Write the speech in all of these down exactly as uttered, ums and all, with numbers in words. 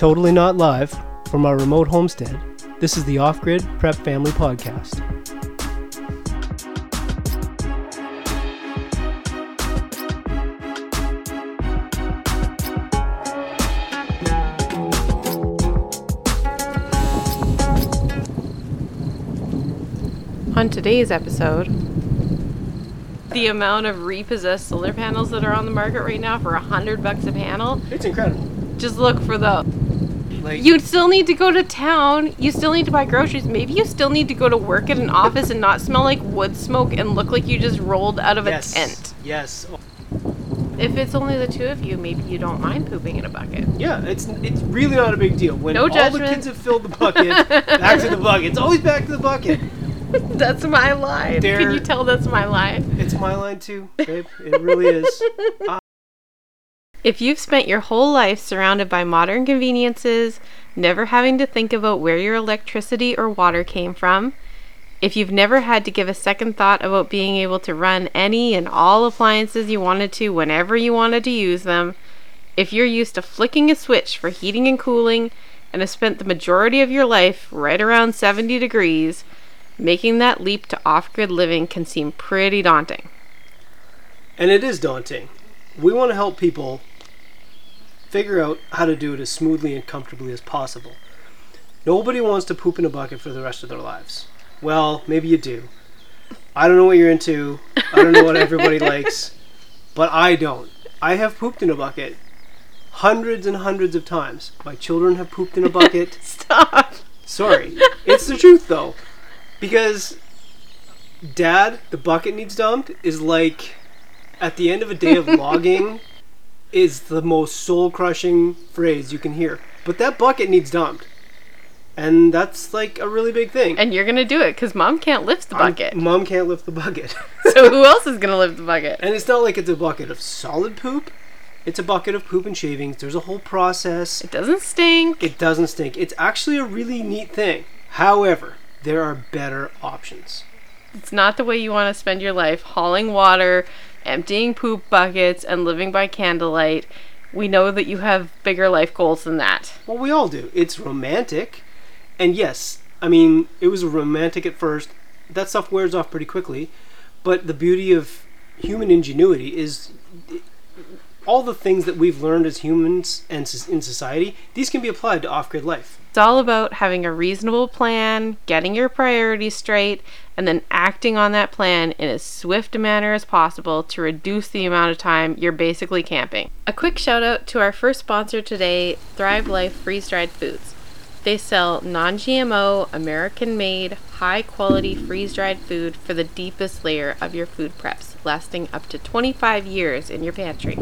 Totally not live from our remote homestead, this is the Off Grid Prep Family Podcast. On today's episode, the amount of repossessed solar panels that are on the market right now for a hundred bucks a panel. It's incredible. Just look for the, like, you still need to go to town, you still need to buy groceries, maybe you still need to go to work at an office and not smell like wood smoke and look like you just rolled out of yes. a tent. Yes. If it's only the two of you, maybe you don't mind pooping in a bucket. Yeah, it's it's really not a big deal. When no judgment. All the kids have filled the bucket, back to the bucket. It's always back to the bucket. That's my line. Dare. Can you tell that's my line? It's my line too, babe. It really is. I- if you've spent your whole life surrounded by modern conveniences, never having to think about where your electricity or water came from, if you've never had to give a second thought about being able to run any and all appliances you wanted to whenever you wanted to use them, if you're used to flicking a switch for heating and cooling and have spent the majority of your life right around seventy degrees, making that leap to off-grid living can seem pretty daunting. And it is daunting. We want to help people figure out how to do it as smoothly and comfortably as possible. Nobody wants to poop in a bucket for the rest of their lives. Well, maybe you do. I don't know what you're into. I don't know what everybody likes. But I don't. I have pooped in a bucket hundreds and hundreds of times. My children have pooped in a bucket. Stop. Sorry. It's the truth, though. Because dad, the bucket needs dumped, is like, at the end of a day of logging, is the most soul-crushing phrase you can hear. But that bucket needs dumped. And that's like a really big thing. And you're going to do it because mom can't lift the bucket. I'm, mom can't lift the bucket. So who else is going to lift the bucket? And it's not like it's a bucket of solid poop. It's a bucket of poop and shavings. There's a whole process. It doesn't stink. It doesn't stink. It's actually a really neat thing. However, there are better options. It's not the way you want to spend your life hauling water, emptying poop buckets, and living by candlelight. We know that you have bigger life goals than that. Well, we all do. It's romantic. And yes, I mean, it was romantic at first. That stuff wears off pretty quickly. But the beauty of human ingenuity is all the things that we've learned as humans and in society, these can be applied to off-grid life. It's all about having a reasonable plan, getting your priorities straight, and then acting on that plan in as swift a manner as possible to reduce the amount of time you're basically camping. A quick shout out to our first sponsor today, Thrive Life Freeze-Dried Foods. They sell non-G M O, American-made, high-quality freeze-dried food for the deepest layer of your food preps, lasting up to twenty-five years in your pantry.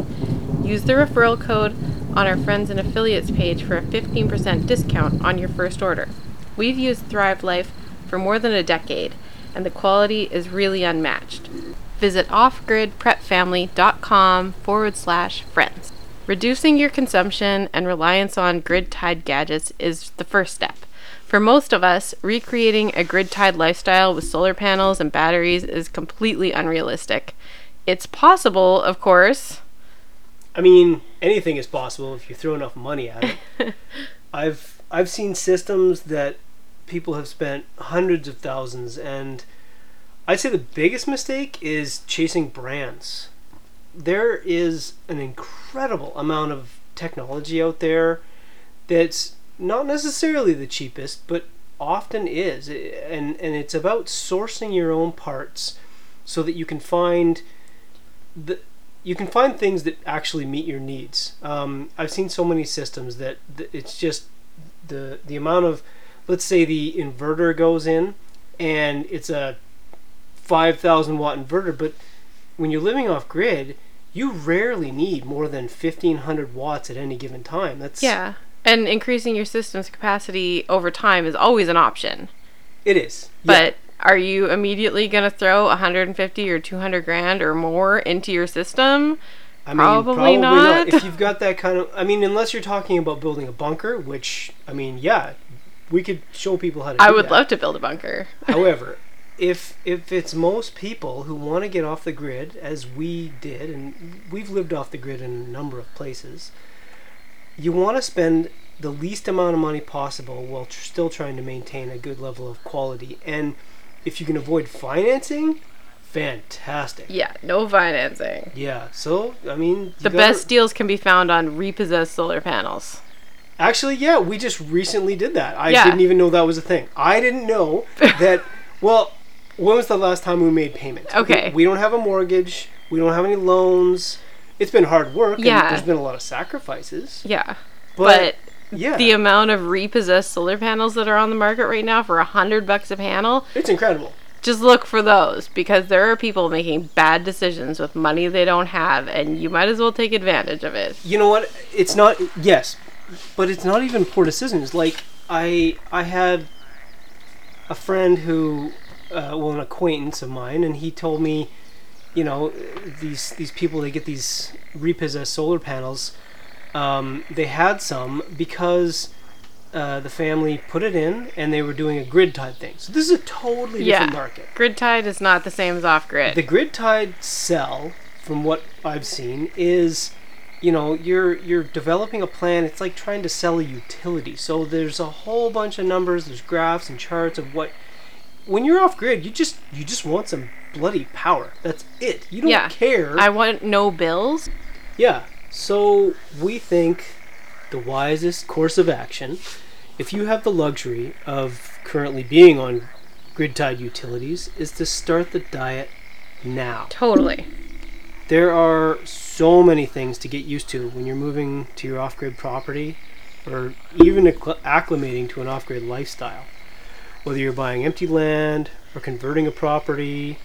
Use the referral code on our friends and affiliates page for a fifteen percent discount on your first order. We've used Thrive Life for more than a decade, and the quality is really unmatched. Visit offgridprepfamily.com forward slash friends. Reducing your consumption and reliance on grid-tied gadgets is the first step. For most of us, recreating a grid-tied lifestyle with solar panels and batteries is completely unrealistic. It's possible, of course. I mean, anything is possible if you throw enough money at it. I've I've seen systems that people have spent hundreds of thousands, and I'd say the biggest mistake is chasing brands. There is an incredible amount of technology out there that's not necessarily the cheapest, but often is, and and it's about sourcing your own parts so that you can find the You can find things that actually meet your needs. Um, I've seen so many systems that th- it's just the the amount of, let's say the inverter goes in and it's a five thousand watt inverter, but when you're living off grid, you rarely need more than fifteen hundred watts at any given time. That's yeah, and increasing your system's capacity over time is always an option. It is. But. Yeah. Are you immediately going to throw one hundred fifty or two hundred grand or more into your system? I mean, probably, probably not. not. If you've got that kind of, I mean, unless you're talking about building a bunker, which, I mean, yeah, we could show people how to do that. I would love to build a bunker. However, if if it's most people who want to get off the grid, as we did, and we've lived off the grid in a number of places, you want to spend the least amount of money possible while tr- still trying to maintain a good level of quality. And if you can avoid financing, fantastic. Yeah, no financing. Yeah, so, I mean... The best re- deals can be found on repossessed solar panels. Actually, yeah, we just recently did that. I yeah. didn't even know that was a thing. I didn't know that... Well, when was the last time we made payments? Okay. We, we don't have a mortgage. We don't have any loans. It's been hard work. Yeah. And there's been a lot of sacrifices. Yeah. But... but- Yeah. The amount of repossessed solar panels that are on the market right now for a hundred bucks a panel. It's incredible. Just look for those, because there are people making bad decisions with money they don't have, and you might as well take advantage of it. You know what? It's not, yes, but it's not even poor decisions. Like, I I had a friend who, uh, well, an acquaintance of mine, and he told me, you know, these, these people, they get these repossessed solar panels. Um, they had some because uh, the family put it in and they were doing a grid tied thing. So this is a totally yeah. different market. Grid tied is not the same as off grid. The grid tied sell, from what I've seen, is, you know, you're you're developing a plan. It's like trying to sell a utility. So there's a whole bunch of numbers, there's graphs and charts of what. When you're off grid, you just you just want some bloody power. That's it. You don't yeah. care. I want no bills. Yeah. So we think the wisest course of action, if you have the luxury of currently being on grid-tied utilities, is to start the diet now. Totally. There are so many things to get used to when you're moving to your off-grid property, or even acclimating to an off-grid lifestyle. Whether you're buying empty land or converting a property,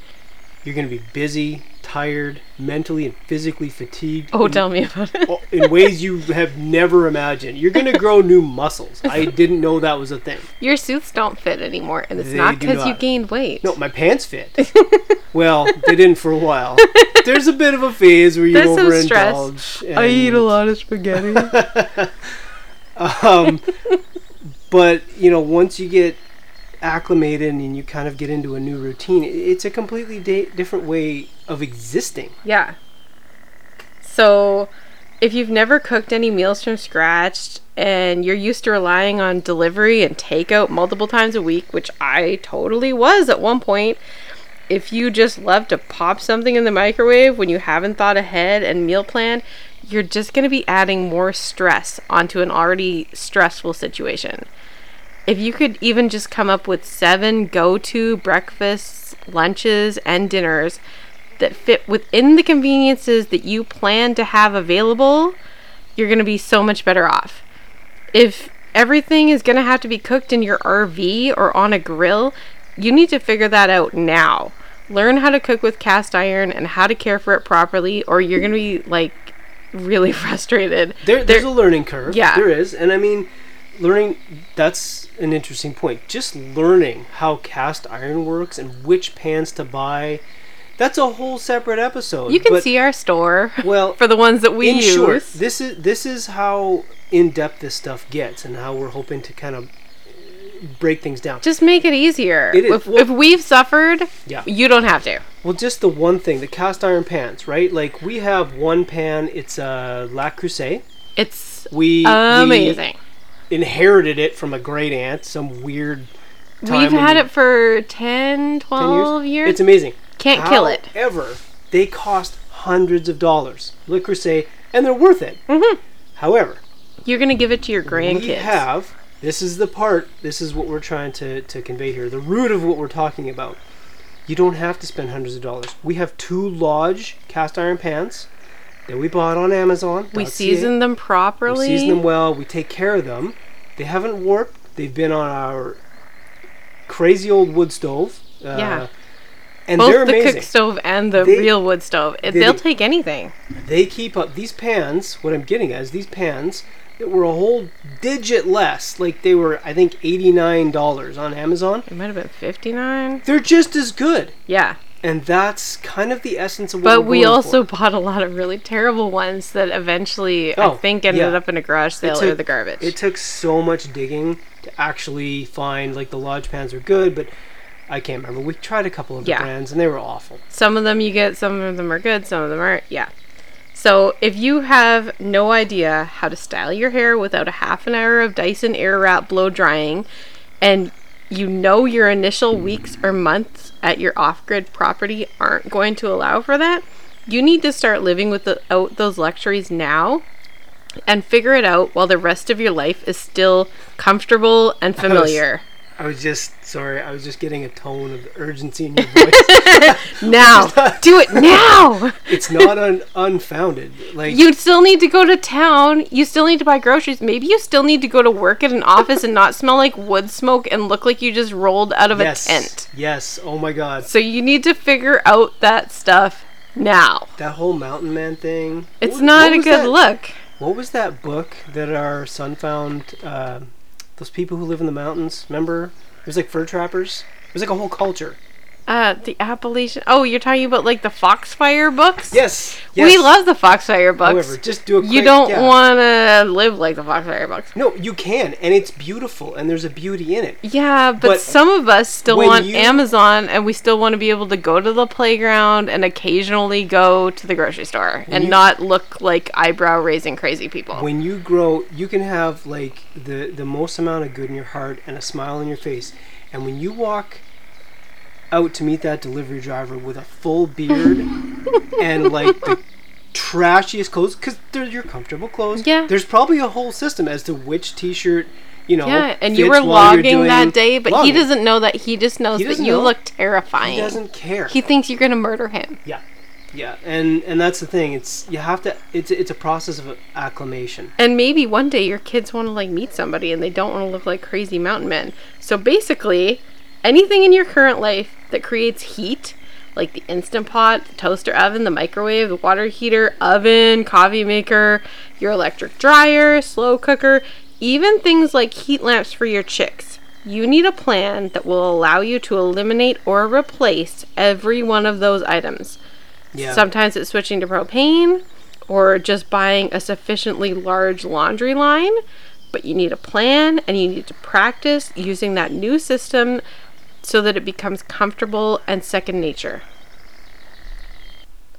you're going to be busy, tired, mentally and physically fatigued. Oh, in, tell me about it. In ways you have never imagined. You're going to grow new muscles. I didn't know that was a thing. Your suits don't fit anymore, and it's they not because you gained weight. No, my pants fit. Well, they didn't for a while. There's a bit of a phase where you There's overindulge. And I eat a lot of spaghetti. um, but, you know, once you get acclimated and you kind of get into a new routine, it's a completely da- different way of existing. Yeah. So if you've never cooked any meals from scratch and you're used to relying on delivery and takeout multiple times a week, which I totally was at one point, if you just love to pop something in the microwave when you haven't thought ahead and meal plan, you're just going to be adding more stress onto an already stressful situation. If you could even just come up with seven go-to breakfasts, lunches, and dinners that fit within the conveniences that you plan to have available, you're going to be so much better off. If everything is going to have to be cooked in your R V or on a grill, you need to figure that out now. Learn how to cook with cast iron and how to care for it properly, or you're going to be, like, really frustrated. There, there's there, a learning curve. Yeah. There is, and I mean... Learning, that's an interesting point. Just learning how cast iron works and which pans to buy, that's a whole separate episode. You can but, see our store well, for the ones that we in use. Short, this is this is how in-depth this stuff gets and how we're hoping to kind of break things down. Just make it easier. It is, if, well, if we've suffered, yeah. you don't have to. Well, just the one thing, the cast iron pans, right? Like, we have one pan, it's a La Creuset. It's we, amazing. We, inherited it from a great aunt, some weird time. We've had it for ten, twelve ten years? years. It's amazing. Can't However, kill it. However, they cost hundreds of dollars. Le Creuset, and they're worth it. Mm-hmm. However, you're going to give it to your grandkids. We have, this is the part, this is what we're trying to, to convey here, the root of what we're talking about. You don't have to spend hundreds of dollars. We have two Lodge cast iron pans that we bought on Amazon. We season them properly. We season them well. We take care of them. They haven't warped. They've been on our crazy old wood stove. Uh, yeah. And both they're amazing. Both the cook stove and the they, real wood stove. It, they, they'll take anything. They keep up. These pans, what I'm getting at is these pans that were a whole digit less. Like, they were, I think, eighty-nine dollars on Amazon. It might have been fifty-nine dollars. They're just as good. Yeah. And that's kind of the essence of what but we're But we also for. bought a lot of really terrible ones that eventually, oh, I think, ended yeah. up in a garage sale took, or the garbage. It took so much digging to actually find, like, the Lodge pans are good, but I can't remember. We tried a couple of the yeah. brands, and they were awful. Some of them you get, some of them are good, some of them aren't. Yeah. So if you have no idea how to style your hair without a half an hour of Dyson Airwrap blow drying, and you know your initial weeks or months at your off-grid property aren't going to allow for that, you need to start living without those luxuries now and figure it out while the rest of your life is still comfortable and familiar. I was, I was just, sorry, I was just getting a tone of urgency in your voice. Now, do it now! It's not un- unfounded. Like, you still need to go to town. You still need to buy groceries. Maybe you still need to go to work at an office and not smell like wood smoke and look like you just rolled out of yes, a tent. Yes, oh my God. So you need to figure out that stuff now. That whole mountain man thing. It's what, not what a good that? look. What was that book that our son found? Uh, those people who live in the mountains, remember? It was like fur trappers. It was like a whole culture. Uh, the Appalachian... Oh, you're talking about like the Foxfire books? Yes. yes. We love the Foxfire books. However, just do a quick... You don't yeah. want to live like the Foxfire books. No, you can, and it's beautiful, and there's a beauty in it. Yeah, but, but some of us still want you... Amazon, and we still want to be able to go to the playground and occasionally go to the grocery store when and you... not look like eyebrow-raising crazy people. When you grow, you can have like the, the most amount of good in your heart and a smile on your face, and when you walk... out to meet that delivery driver with a full beard and like the trashiest clothes, because they're your comfortable clothes. Yeah. There's probably a whole system as to which t-shirt, you know. Yeah, and you were logging that day, but logging. He doesn't know that. He just knows he that you know. Look terrifying. He doesn't care. He thinks you're gonna murder him. Yeah. Yeah, and, and that's the thing. It's you have to. It's it's a process of acclimation. And maybe one day your kids want to like meet somebody and they don't want to look like crazy mountain men. So basically, anything in your current life that creates heat, like the Instant Pot, the toaster oven, the microwave, the water heater, oven, coffee maker, your electric dryer, slow cooker, even things like heat lamps for your chicks. You need a plan that will allow you to eliminate or replace every one of those items. Yeah. Sometimes it's switching to propane or just buying a sufficiently large laundry line, but you need a plan and you need to practice using that new system so that it becomes comfortable and second nature.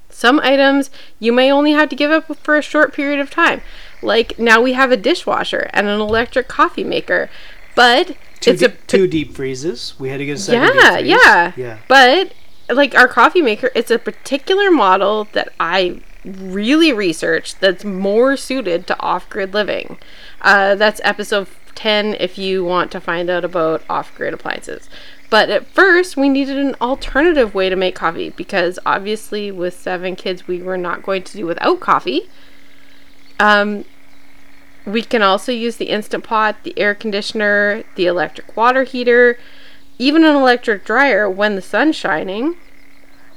Some items you may only have to give up for a short period of time. Like now we have a dishwasher and an electric coffee maker, but two it's de- a p- two deep freezes. We had to get a second yeah, deep freeze. Yeah, yeah. But like our coffee maker, it's a particular model that I really researched that's more suited to off-grid living. Uh, that's episode ten if you want to find out about off-grid appliances. But at first, we needed an alternative way to make coffee because obviously with seven kids, we were not going to do without coffee. Um, we can also use the Instant Pot, the air conditioner, the electric water heater, even an electric dryer when the sun's shining.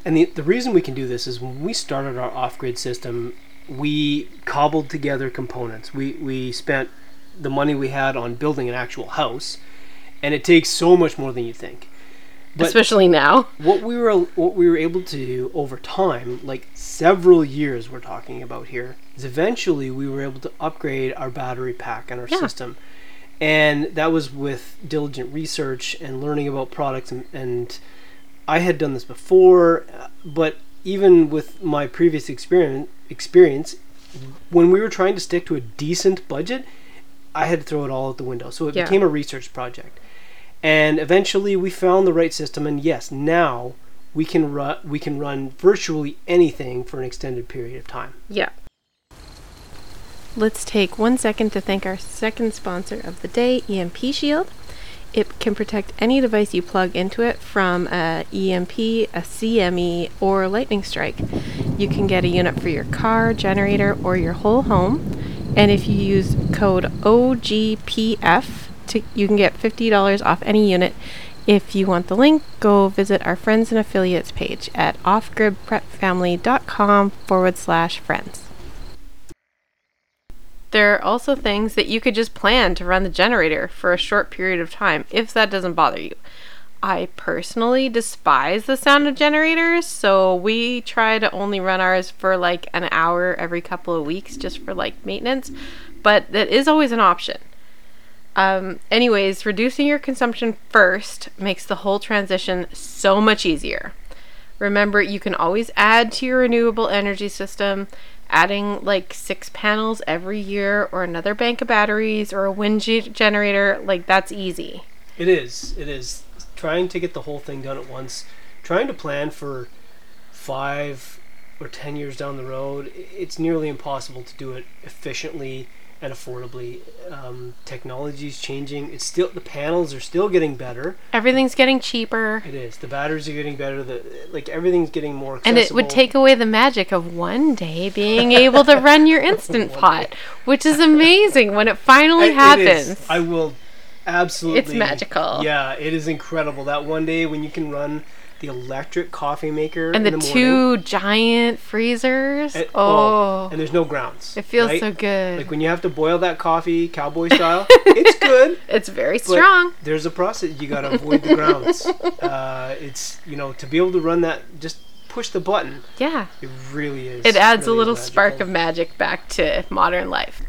And the, the reason we can do this is when we started our off-grid system, we cobbled together components. We, we spent the money we had on building an actual house. And it takes so much more than you think. But especially now. What we were what we were able to do over time, like several years we're talking about here, is eventually we were able to upgrade our battery pack and our yeah. system. And that was with diligent research and learning about products. And, and I had done this before, but even with my previous experience, experience, when we were trying to stick to a decent budget, I had to throw it all out the window. So it yeah. became a research project. And eventually we found the right system, and yes, now we can run we can run virtually anything for an extended period of time. Yeah. Let's take one second to thank our second sponsor of the day, E M P Shield. It can protect any device you plug into it from a E M P, a C M E, or lightning strike. You can get a unit for your car, generator, or your whole home. And if you use code O G P F, To, you can get fifty dollars off any unit. If you want the link, go visit our friends and affiliates page at offgridprepfamily.com forward slash friends. There are also things that you could just plan to run the generator for a short period of time if that doesn't bother you. I personally despise the sound of generators, so we try to only run ours for like an hour every couple of weeks just for like maintenance, but that is always an option. Um, anyways, reducing your consumption first makes the whole transition so much easier. Remember, you can always add to your renewable energy system. adding like six panels every year or another bank of batteries or a wind ge- generator, like that's easy. It is. It is. Trying to get the whole thing done at once, trying to plan for five or ten years down the road, it's nearly impossible to do it efficiently and affordably. Um, technology's changing. It's still, the panels are still getting better. Everything's getting cheaper. It is. The batteries are getting better. The like everything's getting more accessible. And it would take away the magic of one day being able to run your Instant Pot, day. Which is amazing when it finally I, happens. It is. I will absolutely. It's magical. Yeah, it is incredible. That one day when you can run the electric coffee maker and the, the two giant freezers. And, oh. oh, and there's no grounds. It feels right? so good. Like when you have to boil that coffee cowboy style, it's good. It's very strong. There's a process. You got to avoid the grounds. Uh, it's, you know, to be able to run that, just push the button. Yeah. It really is. It adds really a little spark of magic back to modern life.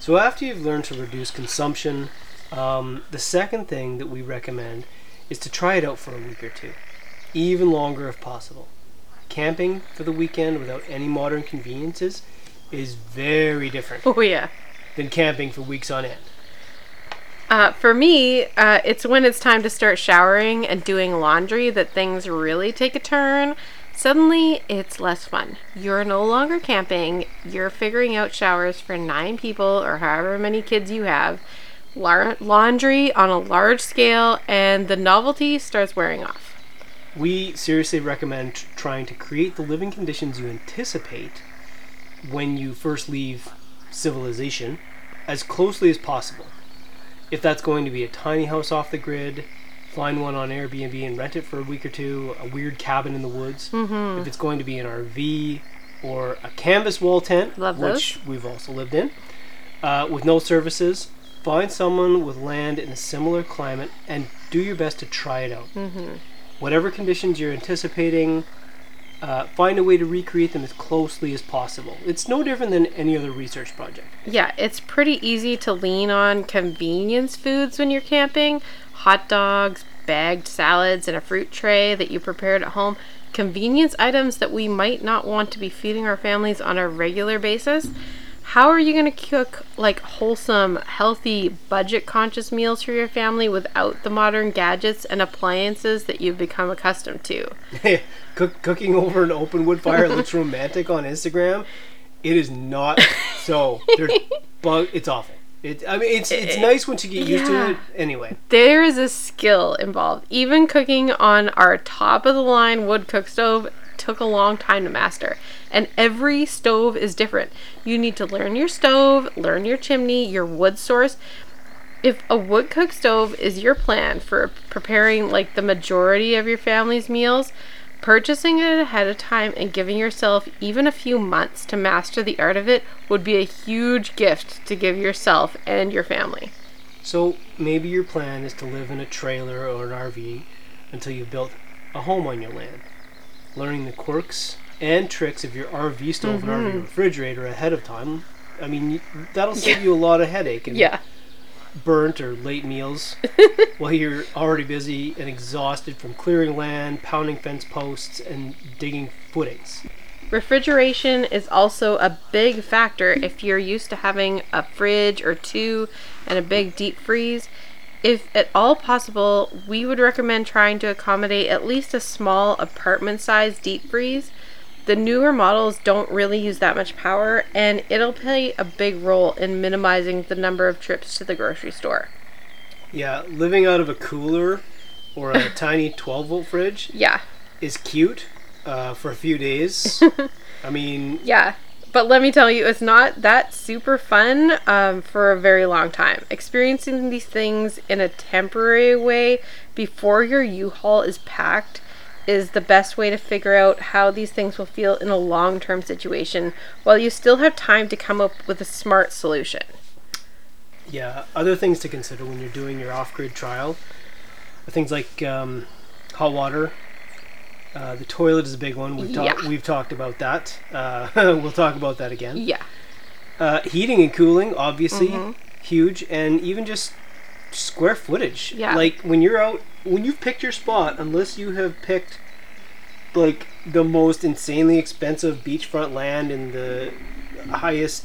So after you've learned to reduce consumption, um, the second thing that we recommend is to try it out for a week or two. Even longer if possible. Camping for the weekend without any modern conveniences is very different oh, yeah. than camping for weeks on end. Uh, for me, uh, it's when it's time to start showering and doing laundry that things really take a turn. Suddenly, it's less fun. You're no longer camping. You're figuring out showers for nine people or however many kids you have. La- laundry on a large scale, and the novelty starts wearing off. We seriously recommend t- trying to create the living conditions you anticipate when you first leave civilization as closely as possible. If that's going to be a tiny house off the grid, find one on Airbnb and rent it for a week or two, a weird cabin in the woods. Mm-hmm. If it's going to be an R V or a canvas wall tent, Love which those. We've also lived in, uh, with no services, find someone with land in a similar climate and do your best to try it out. Mm-hmm. Whatever conditions you're anticipating, uh, find a way to recreate them as closely as possible. It's no different than any other research project. Yeah, it's pretty easy to lean on convenience foods when you're camping. Hot dogs, bagged salads, and a fruit tray that you prepared at home. Convenience items that we might not want to be feeding our families on a regular basis. How are you going to cook like wholesome, healthy, budget-conscious meals for your family without the modern gadgets and appliances that you've become accustomed to? Cook- cooking over an open wood fire looks romantic on Instagram. It is not so. Bug- it's awful. It, I mean, it's it's nice once you get used yeah. to it. Anyway, there is a skill involved. Even cooking on our top-of-the-line wood cook stove took a long time to master, and every stove is different. You need to learn your stove, learn your chimney, your wood source. If a wood cook stove is your plan for preparing like the majority of your family's meals, purchasing it ahead of time and giving yourself even a few months to master the art of it would be a huge gift to give yourself and your family. So maybe your plan is to live in a trailer or an R V until you've built a home on your land. Learning the quirks and tricks of your R V stove mm-hmm. and R V refrigerator ahead of time, I mean, that'll save yeah. you a lot of headache and yeah. burnt or late meals while you're already busy and exhausted from clearing land, pounding fence posts, and digging footings. Refrigeration is also a big factor if you're used to having a fridge or two and a big deep freeze. If at all possible, we would recommend trying to accommodate at least a small apartment-sized deep freeze. The newer models don't really use that much power, and it'll play a big role in minimizing the number of trips to the grocery store. Yeah, living out of a cooler or a tiny twelve-volt fridge yeah. is cute uh, for a few days. I mean... Yeah. But let me tell you, it's not that super fun um, for a very long time. Experiencing these things in a temporary way before your U-Haul is packed is the best way to figure out how these things will feel in a long-term situation while you still have time to come up with a smart solution. Yeah, other things to consider when you're doing your off-grid trial are things like um, hot water. Uh, the toilet is a big one. We've, ta- yeah. we've talked about that. Uh, we'll talk about that again. Yeah. Uh, heating and cooling, obviously, mm-hmm. huge. And even just square footage. Yeah. Like, when you're out, when you've picked your spot, unless you have picked like the most insanely expensive beachfront land in the highest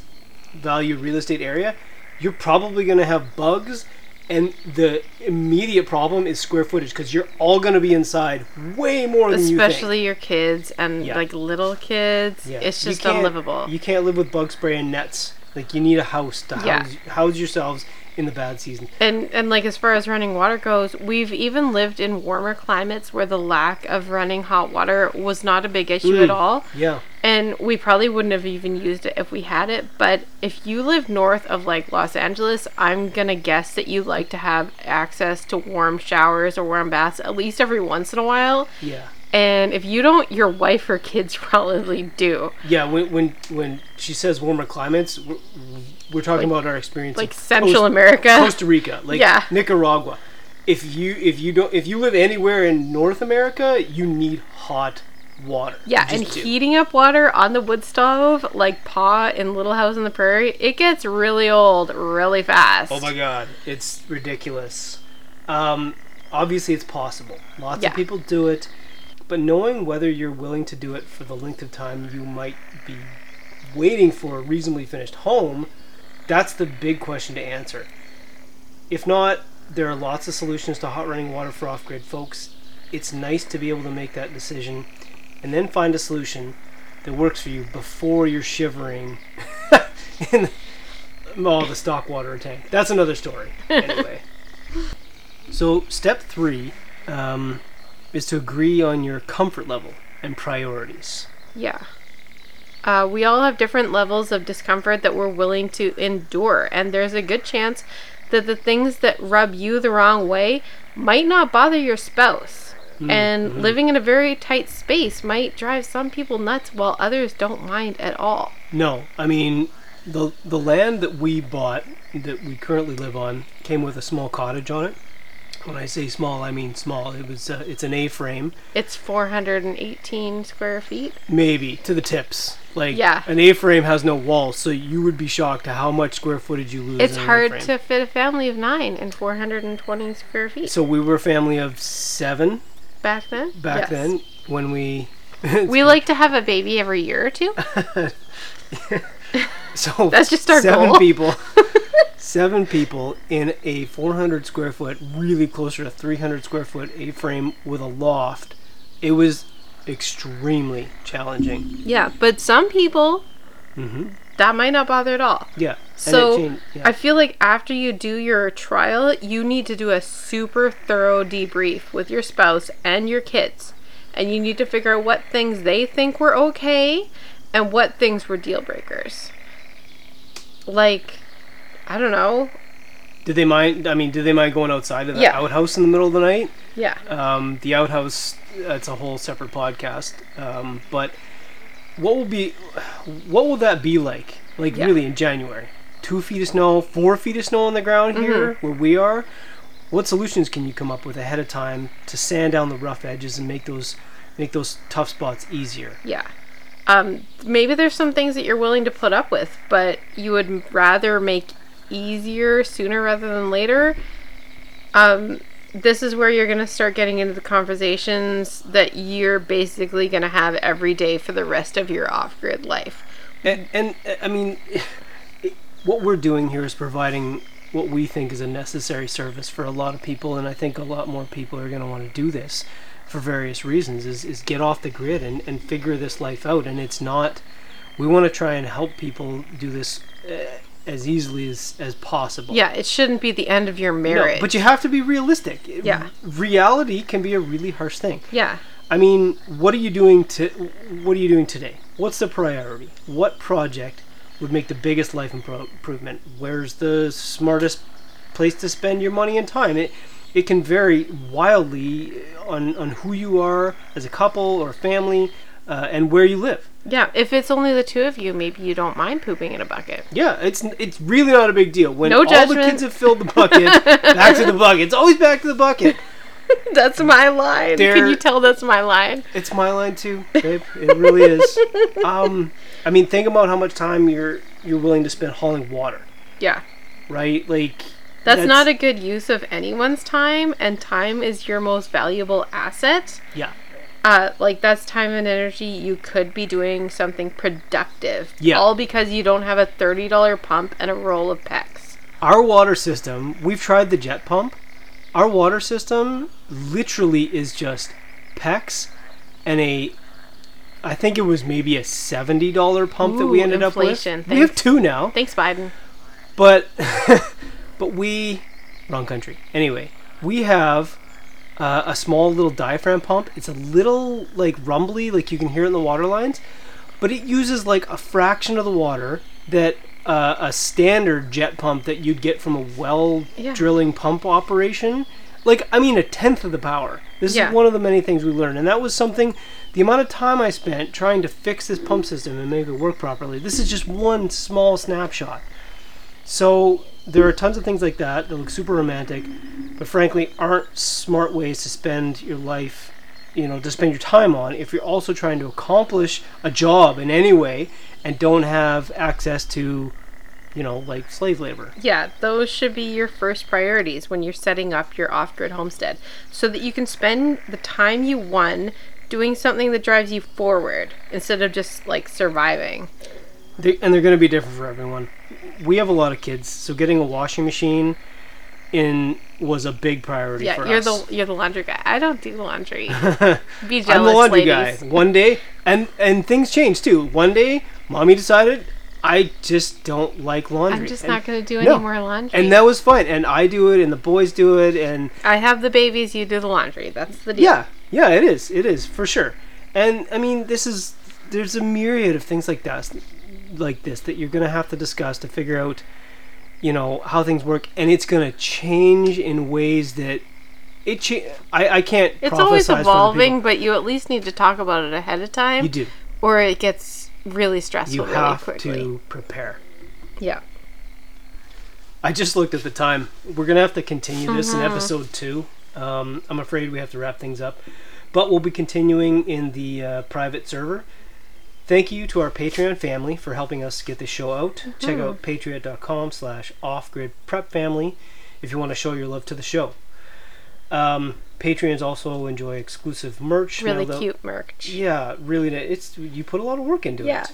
value real estate area, you're probably going to have bugs. And the immediate problem is square footage, because you're all going to be inside way more than Especially you think. Especially your kids and yeah. like little kids. Yeah. It's just you unlivable. You can't live with bug spray and nets. Like, you need a house to yeah. house, house yourselves in the bad season. And, and like, as far as running water goes, we've even lived in warmer climates where the lack of running hot water was not a big issue mm. at all. Yeah. And we probably wouldn't have even used it if we had it. But if you live north of, like, Los Angeles, I'm going to guess that you like to have access to warm showers or warm baths at least every once in a while. Yeah. And if you don't, your wife or kids probably do. Yeah, when when, when she says warmer climates, we're, we're talking like, about our experience like in Central Coast, America, Costa Rica, like yeah. Nicaragua. If you if you don't if you live anywhere in North America, you need hot water. Yeah, and do. heating up water on the wood stove, like Pa in Little House on the Prairie, it gets really old really fast. Oh my God, it's ridiculous. Um, obviously, it's possible. Lots yeah. of people do it. But knowing whether you're willing to do it for the length of time you might be waiting for a reasonably finished home, that's the big question to answer. If not, there are lots of solutions to hot running water for off-grid folks. It's nice to be able to make that decision and then find a solution that works for you before you're shivering in all the stock water tank. That's another story, anyway. So, step three... Um, is to agree on your comfort level and priorities. Yeah. Uh, we all have different levels of discomfort that we're willing to endure, and there's a good chance that the things that rub you the wrong way might not bother your spouse. Mm-hmm. And living in a very tight space might drive some people nuts while others don't mind at all. No, I mean, the the land that we bought, that we currently live on, came with a small cottage on it. When I say small, I mean small. It was uh, it's an A-frame. It's four hundred eighteen square feet. Maybe to the tips. Like yeah. an A-frame has no walls, so you would be shocked at how much square footage you lose. It's in hard A-frame. To fit a family of nine in four hundred twenty square feet. So we were a family of seven back then. Back yes. then, when we we like to have a baby every year or two. So that's just our seven goal. people. Seven people in a four hundred square foot, really closer to three hundred square foot A-frame with a loft. It was extremely challenging. Yeah, but some people, mm-hmm. that might not bother at all. Yeah. So changed, yeah. I feel like after you do your trial, you need to do a super thorough debrief with your spouse and your kids. And you need to figure out what things they think were okay and what things were deal breakers. Like... I don't know. Did they mind? I mean, did they mind going outside of the yeah. outhouse in the middle of the night? Yeah. Um, the outhouse, that's a whole separate podcast. Um, but what will be, what will that be like? Like yeah. really in January, two feet of snow, four feet of snow on the ground here mm-hmm. where we are. What solutions can you come up with ahead of time to sand down the rough edges and make those, make those tough spots easier? Yeah. Um, maybe there's some things that you're willing to put up with, but you would rather make easier sooner rather than later. Um, this is where you're going to start getting into the conversations that you're basically going to have every day for the rest of your off-grid life. And, and I mean, it, what we're doing here is providing what we think is a necessary service for a lot of people, and I think a lot more people are going to want to do this for various reasons, is, is get off the grid and, and figure this life out. And it's not... We want to try and help people do this... Uh, as easily as, as possible. Yeah, it shouldn't be the end of your marriage. No, but you have to be realistic. Yeah. Reality can be a really harsh thing. Yeah. I mean, what are you doing to what are you doing today? What's the priority? What project would make the biggest life impro- improvement? Where's the smartest place to spend your money and time? It it can vary wildly on on who you are as a couple or family. Uh, and where you live. Yeah, if it's only the two of you, maybe you don't mind pooping in a bucket. Yeah, it's it's really not a big deal. When no all judgment. The kids have filled the bucket, back to the bucket. It's always back to the bucket. That's my line. They're, Can you tell that's my line? It's my line too, babe. It really is. Um, I mean, think about how much time you're you're willing to spend hauling water. Yeah. Right? Like... That's, that's not a good use of anyone's time, and time is your most valuable asset. Yeah. Uh, like, that's time and energy you could be doing something productive. Yeah. All because you don't have a thirty dollar pump and a roll of PEX. Our water system, we've tried the jet pump. Our water system literally is just PEX and a, I think it was maybe a seventy dollar pump Ooh, that we ended inflation. Up with. Thanks. We have two now. Thanks, Biden. But, but we, wrong country. Anyway, we have... Uh, a small little diaphragm pump. It's a little like rumbly, like you can hear it in the water lines, but it uses like a fraction of the water that uh, a standard jet pump that you'd get from a well yeah. drilling pump operation. Like, I mean, a tenth of the power. This yeah. is one of the many things we learned, and that was something, the amount of time I spent trying to fix this pump system and make it work properly. This is just one small snapshot. So there are tons of things like that that look super romantic, but frankly aren't smart ways to spend your life, you know, to spend your time on if you're also trying to accomplish a job in any way and don't have access to, you know, like slave labor. Yeah, those should be your first priorities when you're setting up your off-grid homestead so that you can spend the time you won doing something that drives you forward instead of just like surviving. They, and they're going to be different for everyone. We have a lot of kids, so getting a washing machine in was a big priority yeah, for you're us. Yeah, the, you're the laundry guy. I don't do laundry. Be jealous, I'm the laundry ladies. guy. One day, and, and things change too. One day, Mommy decided, I just don't like laundry. I'm just and not going to do any no. more laundry. And that was fine. And I do it, and the boys do it. And I have the babies, you do the laundry. That's the deal. Yeah, yeah, it is. It is, for sure. And, I mean, this is, there's a myriad of things like that. like this that you're going to have to discuss to figure out, you know, how things work, and it's going to change in ways that it cha- I, I can't it's always evolving, but you at least need to talk about it ahead of time. You do, or it gets really stressful. You have really quickly. to prepare. Yeah, I just looked at the time. We're going to have to continue this mm-hmm. in episode two. um, I'm afraid we have to wrap things up, but we'll be continuing in the uh, private server. Thank you to our Patreon family for helping us get this show out. Mm-hmm. Check out patreon.com slash offgridprepfamily if you want to show your love to the show. Um, Patreons also enjoy exclusive merch. Really now, cute though, merch. Yeah, really. It's you put a lot of work into yeah. it.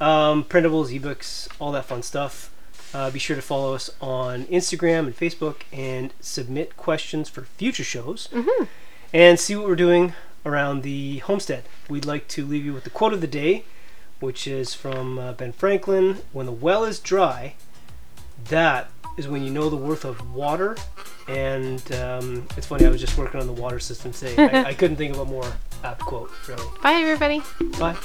Um, printables, ebooks, all that fun stuff. Uh, be sure to follow us on Instagram and Facebook and submit questions for future shows. Mm-hmm. And see what we're doing around the homestead. We'd like to leave you with the quote of the day, which is from uh, Ben Franklin. When the well is dry, that is when you know the worth of water. And um, it's funny, I was just working on the water system today. I, I couldn't think of a more apt quote, really. Bye, everybody. Bye.